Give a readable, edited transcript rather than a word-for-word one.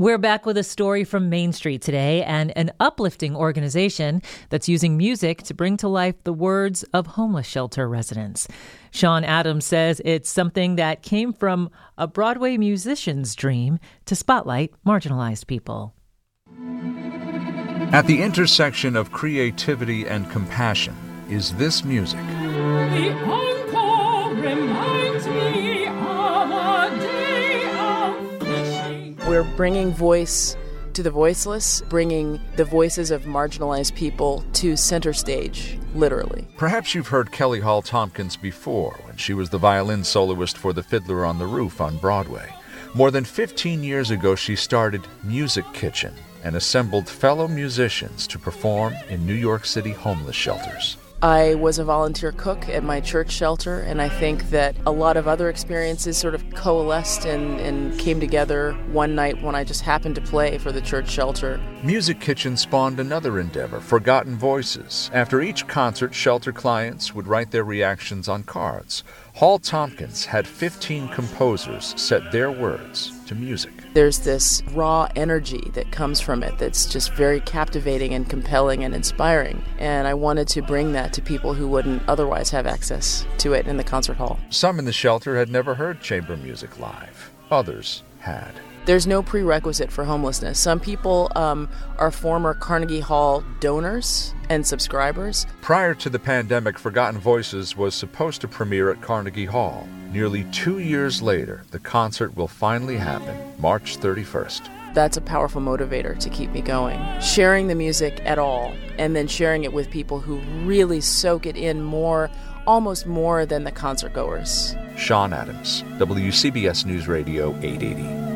We're back with a story from Main Street today and an uplifting organization that's using music to bring to life the words of homeless shelter residents. Sean Adams says it's something that came from a Broadway musician's dream to spotlight marginalized people. At the intersection of creativity and compassion is this music. The encore reminds me of a day of fishing. We're bringing voice to the voiceless, bringing the voices of marginalized people to center stage, literally. Perhaps you've heard Kelly Hall-Tompkins before, when she was the violin soloist for The Fiddler on the Roof on Broadway. More than 15 years ago, she started Music Kitchen and assembled fellow musicians to perform in New York City homeless shelters. I was a volunteer cook at my church shelter, and I think that a lot of other experiences sort of coalesced and came together one night when I just happened to play for the church shelter. Music Kitchen spawned another endeavor, Forgotten Voices. After each concert, shelter clients would write their reactions on cards. Hall-Tompkins had 15 composers set their words to music. There's this raw energy that comes from it that's just very captivating and compelling and inspiring. And I wanted to bring that to people who wouldn't otherwise have access to it in the concert hall. Some in the shelter had never heard chamber music live. Others had. There's no prerequisite for homelessness. Some people are former Carnegie Hall donors and subscribers. Prior to the pandemic, Forgotten Voices was supposed to premiere at Carnegie Hall. Nearly 2 years later, the concert will finally happen, March 31st. That's a powerful motivator to keep me going. Sharing the music at all, and then sharing it with people who really soak it in more, almost more than the concert goers. Sean Adams, WCBS News Radio 880.